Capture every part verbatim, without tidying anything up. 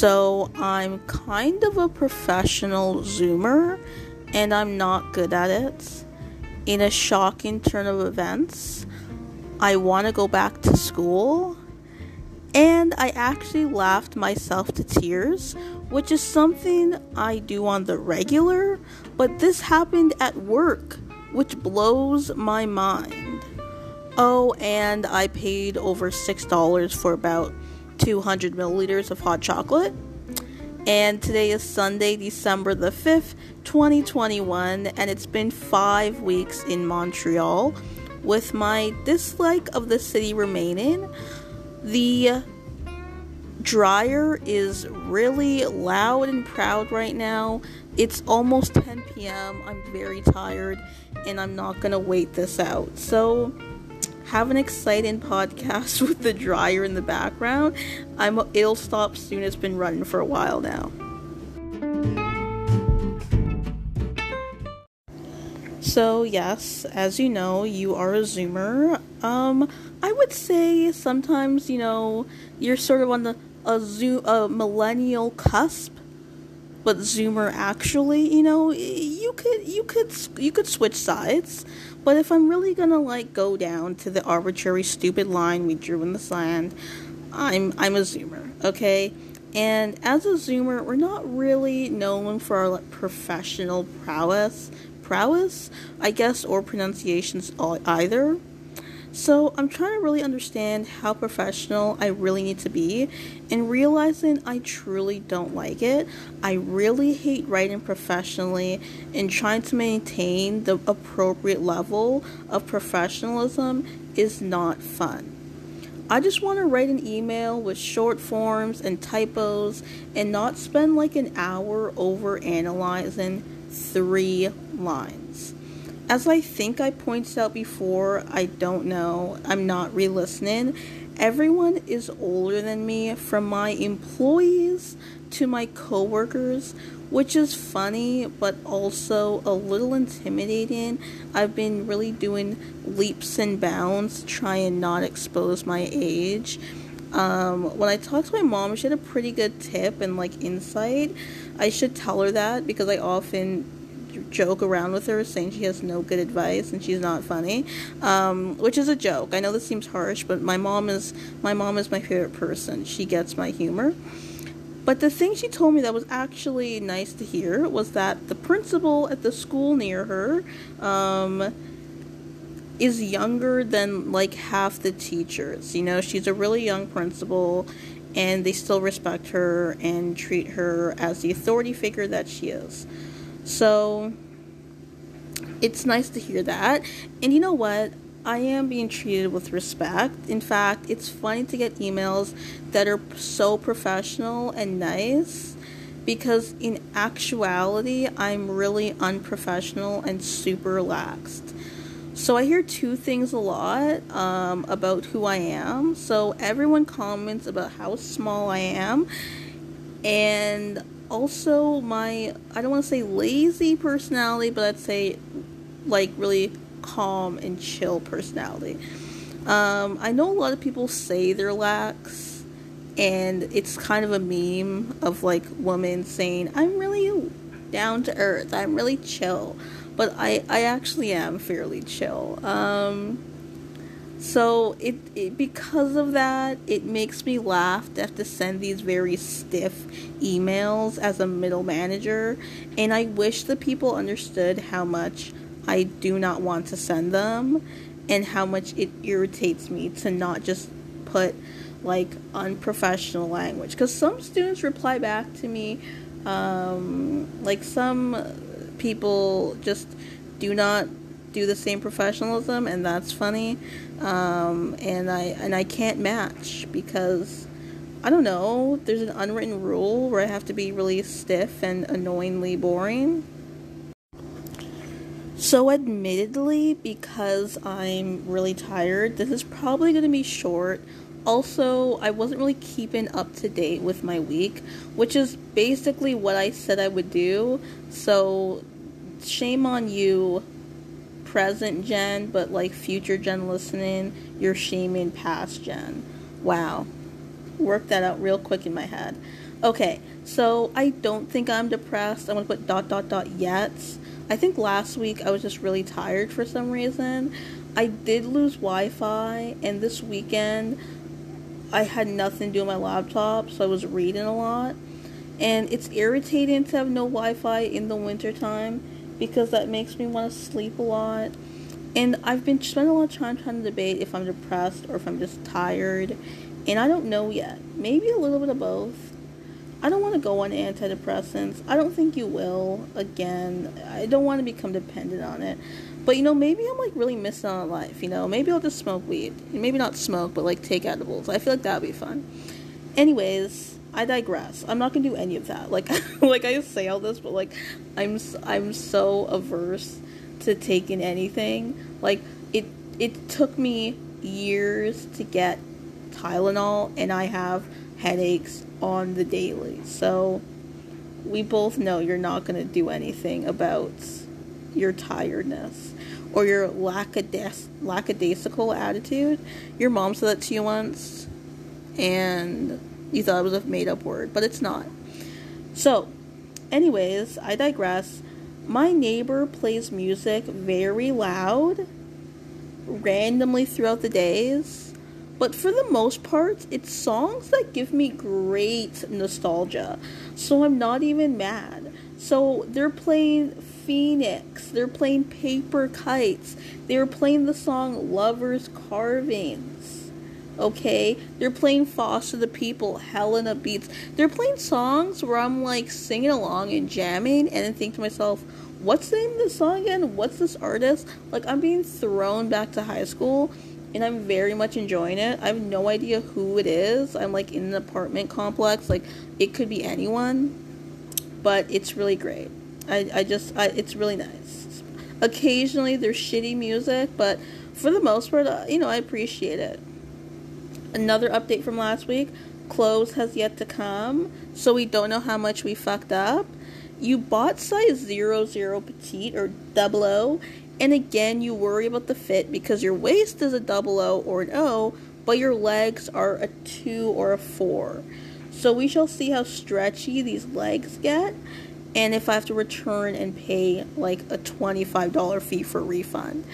So I'm kind of a professional Zoomer, and I'm not good at it. In a shocking turn of events, I want to go back to school, and I actually laughed myself to tears, which is something I do on the regular, but this happened at work, which blows my mind. Oh, and I paid over six dollars for about two hundred milliliters of hot chocolate. And today is Sunday, December the fifth, twenty twenty-one, and it's been five weeks in Montreal with my dislike of the city remaining. The dryer is really loud and proud right now. It's almost ten p.m. I'm very tired, and I'm not going to wait this out. So have an exciting podcast with the dryer in the background. I'm, it'll stop soon. It's been running for a while now. So yes, as you know, you are a Zoomer. Um, I would say sometimes, you know, you're sort of on the a Zoom a millennial cusp, but Zoomer actually, you know, you could you could you could switch sides. But if I'm really gonna like go down to the arbitrary stupid line we drew in the sand, I'm I'm a Zoomer, okay? And as a Zoomer, we're not really known for our like, professional prowess. prowess, I guess, or pronunciations either. So I'm trying to really understand how professional I really need to be and realizing I truly don't like it. I really hate writing professionally and trying to maintain the appropriate level of professionalism is not fun. I just want to write an email with short forms and typos and not spend like an hour over analyzing three lines. As I think I pointed out before, I don't know, I'm not re-listening. Everyone is older than me, from my employees to my coworkers, which is funny but also a little intimidating. I've been really doing leaps and bounds to try and not expose my age. Um, when I talked to my mom, she had a pretty good tip and like insight. I should tell her that because I often joke around with her saying she has no good advice and she's not funny, um, which is a joke. I know this seems harsh, but my mom is my mom is my favorite person. She gets my humor. But the thing she told me that was actually nice to hear was that the principal at the school near her um, is younger than like half the teachers. You know, she's a really young principal, and they still respect her and treat her as the authority figure that she is. So it's nice to hear that. And you know what? I am being treated with respect. In fact, it's funny to get emails that are so professional and nice because in actuality, I'm really unprofessional and super laxed. So I hear two things a lot um, about who I am. So everyone comments about how small I am, and also my, I don't want to say lazy personality, but I'd say like really calm and chill personality. Um, I know a lot of people say they're lax, and it's kind of a meme of like women saying, I'm really down to earth, I'm really chill, but I, I actually am fairly chill. Um, so it, it because of that, it makes me laugh to have to send these very stiff emails as a middle manager, and I wish the people understood how much I do not want to send them and how much it irritates me to not just put like unprofessional language, because some students reply back to me um, like some people just do not do the same professionalism, and that's funny. Um, and I and I can't match because, I don't know, there's an unwritten rule where I have to be really stiff and annoyingly boring. So admittedly, because I'm really tired, this is probably going to be short. Also, I wasn't really keeping up to date with my week, which is basically what I said I would do. So shame on you, present gen, but like future gen listening, you're shaming past gen. Wow, worked that out real quick in my head. Okay, so I don't think I'm depressed. I'm gonna put dot dot dot yet. I think last week I was just really tired for some reason. I did lose Wi-Fi, and this weekend I had nothing to do on my laptop, so I was reading a lot. And it's irritating to have no Wi-Fi in the wintertime because that makes me want to sleep a lot. And I've been spending a lot of time trying to debate if I'm depressed or if I'm just tired. And I don't know yet. Maybe a little bit of both. I don't want to go on antidepressants. I don't think you will. Again, I don't want to become dependent on it. But, you know, maybe I'm, like, really missing out on life, you know. Maybe I'll just smoke weed. Maybe not smoke, but, like, take edibles. I feel like that would be fun. Anyways, I digress. I'm not going to do any of that. Like, like I say all this, but, like, I'm I'm so averse to taking anything. Like, it it took me years to get Tylenol, and I have headaches on the daily. So, we both know you're not going to do anything about your tiredness or your lackades- lackadaisical attitude. Your mom said that to you once and you thought it was a made up word, but it's not. So anyways, I digress. My neighbor plays music very loud randomly throughout the days, but for the most part it's songs that give me great nostalgia, so I'm not even mad. So they're playing Phoenix, they're playing Paper Kites, they were playing the song Lover's Carvings, okay, they're playing Foster the People, Helena Beats, they're playing songs where I'm like singing along and jamming, and then think to myself, what's the name of this song again, what's this artist? Like, I'm being thrown back to high school, and I'm very much enjoying it. I have no idea who it is. I'm like in an apartment complex, like it could be anyone, but it's really great. I, I just, I, it's really nice. Occasionally there's shitty music, but for the most part, you know, I appreciate it. Another update from last week, clothes has yet to come, so we don't know how much we fucked up. You bought size zero zero petite or double O, and again, you worry about the fit because your waist is a double O or an O, but your legs are a two or a four. So we shall see how stretchy these legs get, and if I have to return and pay like a twenty-five dollars fee for refund.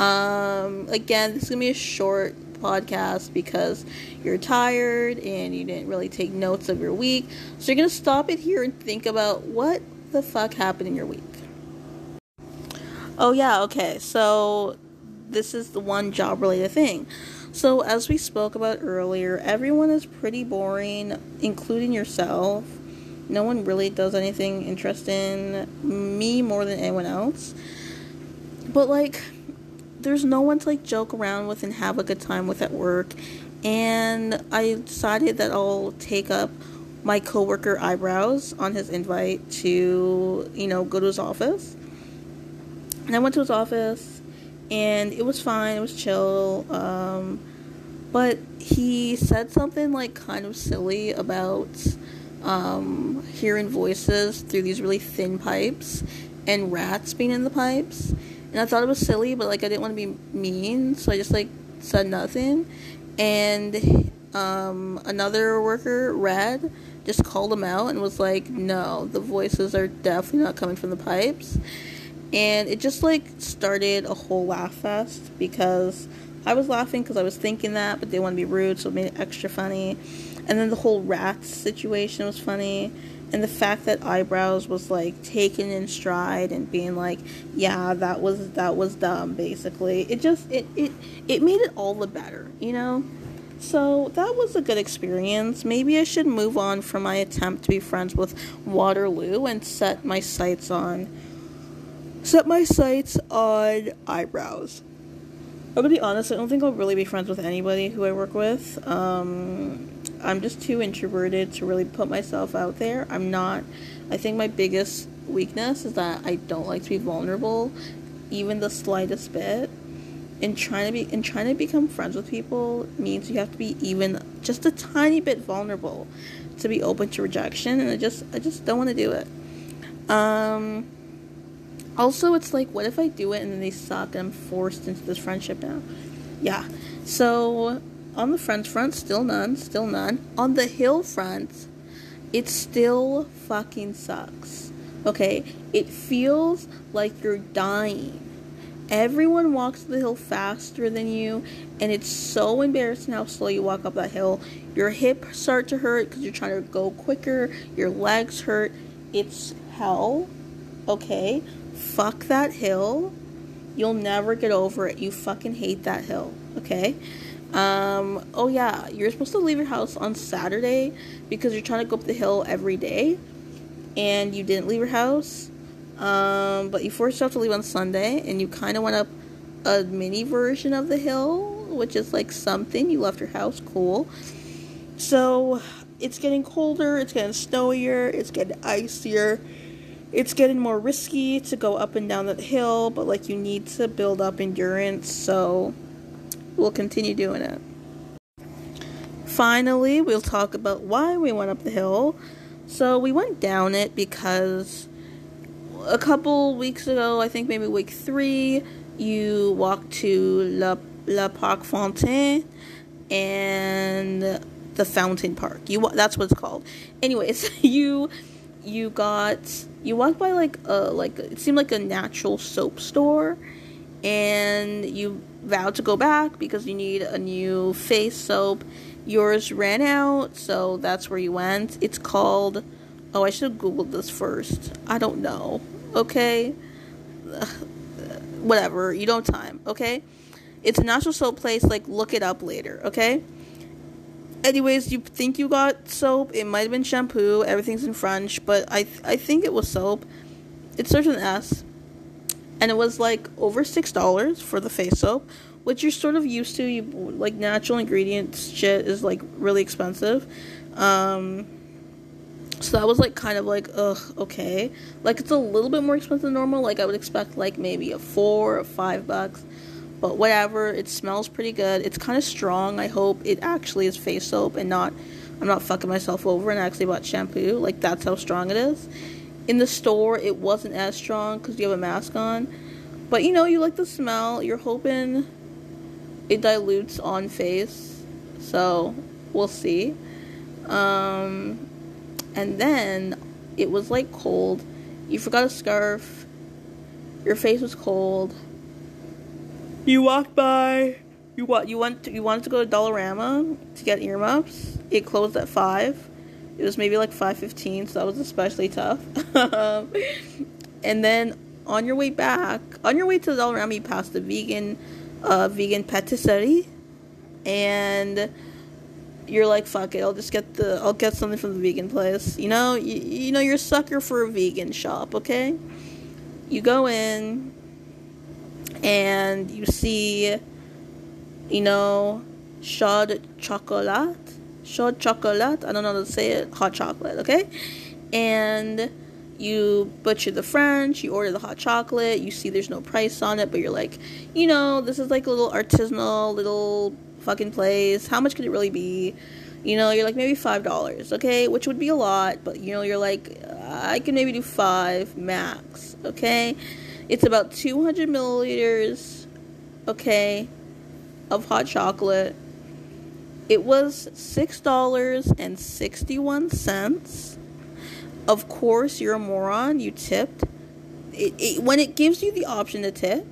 Um, again, this is going to be a short podcast because you're tired and you didn't really take notes of your week. So you're going to stop it here and think about what the fuck happened in your week. Oh yeah, okay. So this is the one job related thing. So as we spoke about earlier, everyone is pretty boring, including yourself. No one really does anything interesting, me more than anyone else. But, like, there's no one to, like, joke around with and have a good time with at work. And I decided that I'll take up my coworker Eyebrows on his invite to, you know, go to his office. And I went to his office, and it was fine. It was chill. Um, but he said something, like, kind of silly about um hearing voices through these really thin pipes and rats being in the pipes, and I thought it was silly, but like I didn't want to be mean, so I just like said nothing. And um another worker, Red, just called him out and was like, no, the voices are definitely not coming from the pipes. And it just like started a whole laugh fest because I was laughing because I was thinking that, but they want to be rude, so it made it extra funny. And then the whole rats situation was funny. And the fact that Eyebrows was, like, taken in stride and being like, yeah, that was that was dumb, basically. It just, it, it, it made it all the better, you know? So that was a good experience. Maybe I should move on from my attempt to be friends with Waterloo and set my sights on, set my sights on Eyebrows. I'm gonna be honest, I don't think I'll really be friends with anybody who I work with. Um... I'm just too introverted to really put myself out there. I'm not, I think my biggest weakness is that I don't like to be vulnerable, even the slightest bit. And trying to be, and trying to become friends with people means you have to be even just a tiny bit vulnerable to be open to rejection. And I just, I just don't want to do it. Um, also it's like, what if I do it and then they suck and I'm forced into this friendship now? Yeah. So on the friends front, still none, still none. On the hill front, it still fucking sucks. Okay? It feels like you're dying. Everyone walks the hill faster than you, and it's so embarrassing how slow you walk up that hill. Your hips start to hurt because you're trying to go quicker. Your legs hurt. It's hell. Okay? Fuck that hill. You'll never get over it. You fucking hate that hill. Okay? Um, oh yeah, you're supposed to leave your house on Saturday because you're trying to go up the hill every day, and you didn't leave your house. Um, but you forced yourself to leave on Sunday, and you kind of went up a mini version of the hill, which is like something. You left your house, cool. So, it's getting colder, it's getting snowier, it's getting icier, it's getting more risky to go up and down that hill, but like you need to build up endurance, so we'll continue doing it. Finally, we'll talk about why we went up the hill. So, we went down it because a couple weeks ago, I think maybe week three, you walked to La, La Parc Fontaine and the Fountain Park. You that's what it's called. Anyways, you you got you walked by like a like it seemed like a natural soap store, and you vowed to go back because you need a new face soap. Yours ran out, so that's where you went. It's called. Oh, I should have Googled this first. I don't know. Okay? Ugh, whatever. You don't time. Okay? It's a natural soap place. Like, look it up later. Okay? Anyways, you think you got soap. It might have been shampoo. Everything's in French. But I th- I think it was soap. It starts with an S. And it was, like, over six dollars for the face soap, which you're sort of used to. You like, natural ingredients shit is, like, really expensive. Um... So that was, like, kind of, like, ugh, okay. Like, it's a little bit more expensive than normal. Like, I would expect, like, maybe a four or five bucks. But whatever. It smells pretty good. It's kind of strong. I hope it actually is face soap and not, I'm not fucking myself over and I actually bought shampoo. Like, that's how strong it is. In the store, it wasn't as strong because you have a mask on. But, you know, you like the smell. You're hoping it dilutes on face. So, we'll see. Um... And then, it was, like, cold. You forgot a scarf. Your face was cold. You walked by. You wa- You went. To, you wanted to go to Dollarama to get earmuffs. It closed at five. It was maybe, like, five fifteen, so that was especially tough. And then, on your way back, on your way to the Dollarama, you passed the vegan, uh, vegan patisserie. And you're like, fuck it, I'll just get the, I'll get something from the vegan place, you know, you, you know, you're a sucker for a vegan shop, okay, you go in, and you see, you know, chaud chocolat, chaud chocolat, I don't know how to say it, hot chocolate, okay, and you butcher the French, you order the hot chocolate, you see there's no price on it, but you're like, you know, this is like a little artisanal, little fucking place, how much could it really be, you know, you're like, maybe five dollars, okay, which would be a lot, but, you know, you're like, I can maybe do five max, okay, it's about two hundred milliliters, okay, of hot chocolate, it was six dollars and sixty-one cents, of course, you're a moron, you tipped, it, it, when it gives you the option to tip,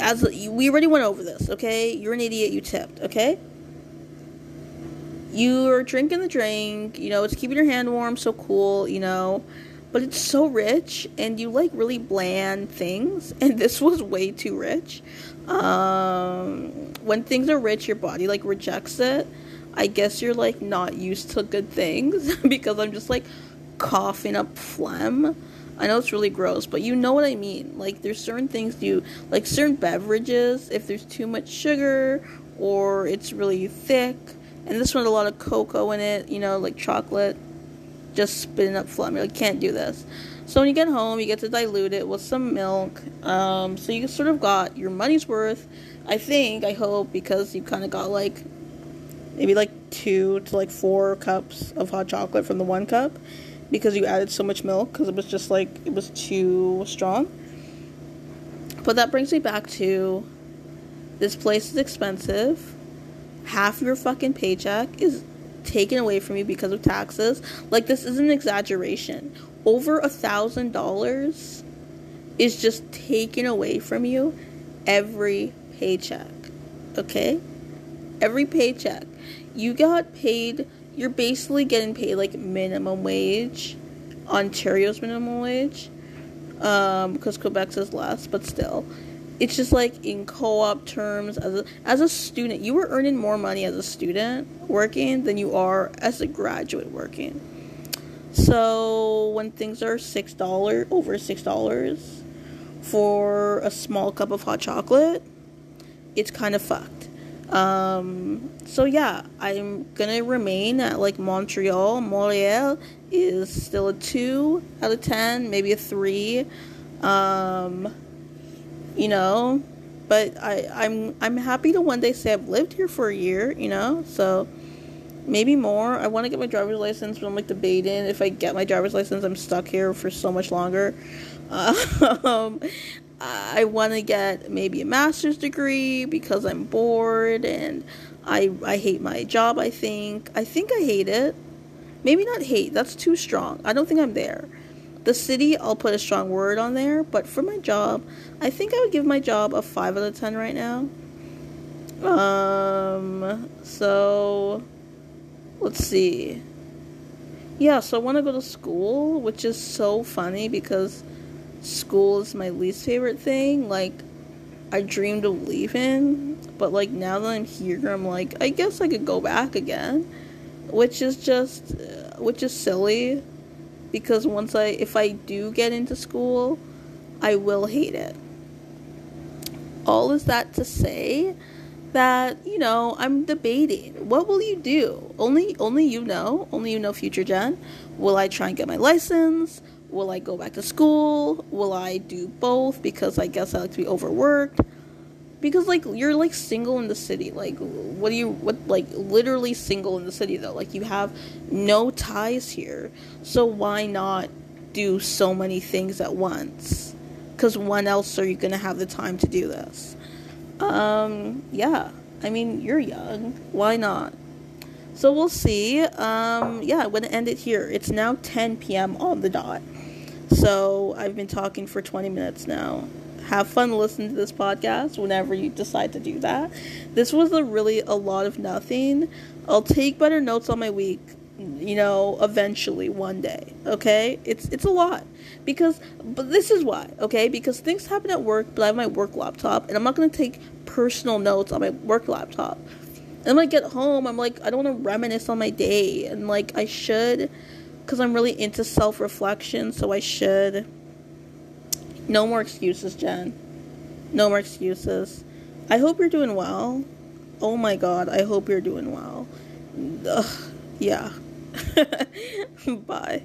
as we already went over this, okay? You're an idiot, you tipped, okay? You're drinking the drink, you know, it's keeping your hand warm, so cool, you know, but it's so rich, and you like really bland things, and this was way too rich. Um, when things are rich, your body, like, rejects it. I guess you're, like, not used to good things, because I'm just, like, coughing up phlegm. I know it's really gross, but you know what I mean. Like, there's certain things you, like, certain beverages, if there's too much sugar, or it's really thick, and this one had a lot of cocoa in it, you know, like chocolate, just spitting up phlegm. You like, can't do this. So when you get home, you get to dilute it with some milk, um, so you sort of got your money's worth, I think, I hope, because you kind of got, like, maybe, like, two to, like, four cups of hot chocolate from the one cup, because you added so much milk, because it was just, like, it was too strong. But that brings me back to, this place is expensive, half your fucking paycheck is taken away from you because of taxes. Like, this is an exaggeration. Over a thousand dollars is just taken away from you every paycheck. Okay? Every paycheck. You got paid, you're basically getting paid like minimum wage, Ontario's minimum wage, um, because Quebec's is less, but still. It's just like in co-op terms, as a, as a student, you were earning more money as a student working than you are as a graduate working. So when things are six dollars, over six dollars for a small cup of hot chocolate, it's kind of fucked. Um, so yeah, I'm gonna remain at like Montreal. Montreal is still a two out of ten, maybe a three. Um... You know, but I, I'm I'm happy to one day say I've lived here for a year, you know, so maybe more. I want to get my driver's license, but I'm like debating if I get my driver's license, I'm stuck here for so much longer. Um, I want to get maybe a master's degree because I'm bored and I I hate my job, I think. I think I hate it. Maybe not hate, that's too strong. I don't think I'm there. The city, I'll put a strong word on there, but for my job, I think I would give my job a five out of ten right now. Um, so, let's see. Yeah, so I want to go to school, which is so funny because school is my least favorite thing. Like, I dreamed of leaving, but like now that I'm here, I'm like, I guess I could go back again, which is just, which is silly. Because once I, if I do get into school, I will hate it. All is that to say that, you know, I'm debating. What will you do? Only, only you know. Only you know, future Jen. Will I try and get my license? Will I go back to school? Will I do both? Because I guess I like to be overworked. Because, like, you're, like, single in the city. Like, what do you, what, like, literally single in the city, though. Like, you have no ties here. So why not do so many things at once? Because when else are you going to have the time to do this? Um, yeah. I mean, you're young. Why not? So we'll see. Um, yeah, I'm going to end it here. It's now ten p.m. on the dot. So I've been talking for twenty minutes now. Have fun listening to this podcast whenever you decide to do that. This was a really a lot of nothing. I'll take better notes on my week, you know, eventually one day, okay? It's it's a lot because, but this is why, okay? Because things happen at work, but I have my work laptop, and I'm not going to take personal notes on my work laptop. And when I get home, I'm like, I don't want to reminisce on my day, and like I should, because I'm really into self-reflection, so I should. No more excuses, Jen. No more excuses. I hope you're doing well. Oh my god, I hope you're doing well. Ugh, yeah. Bye.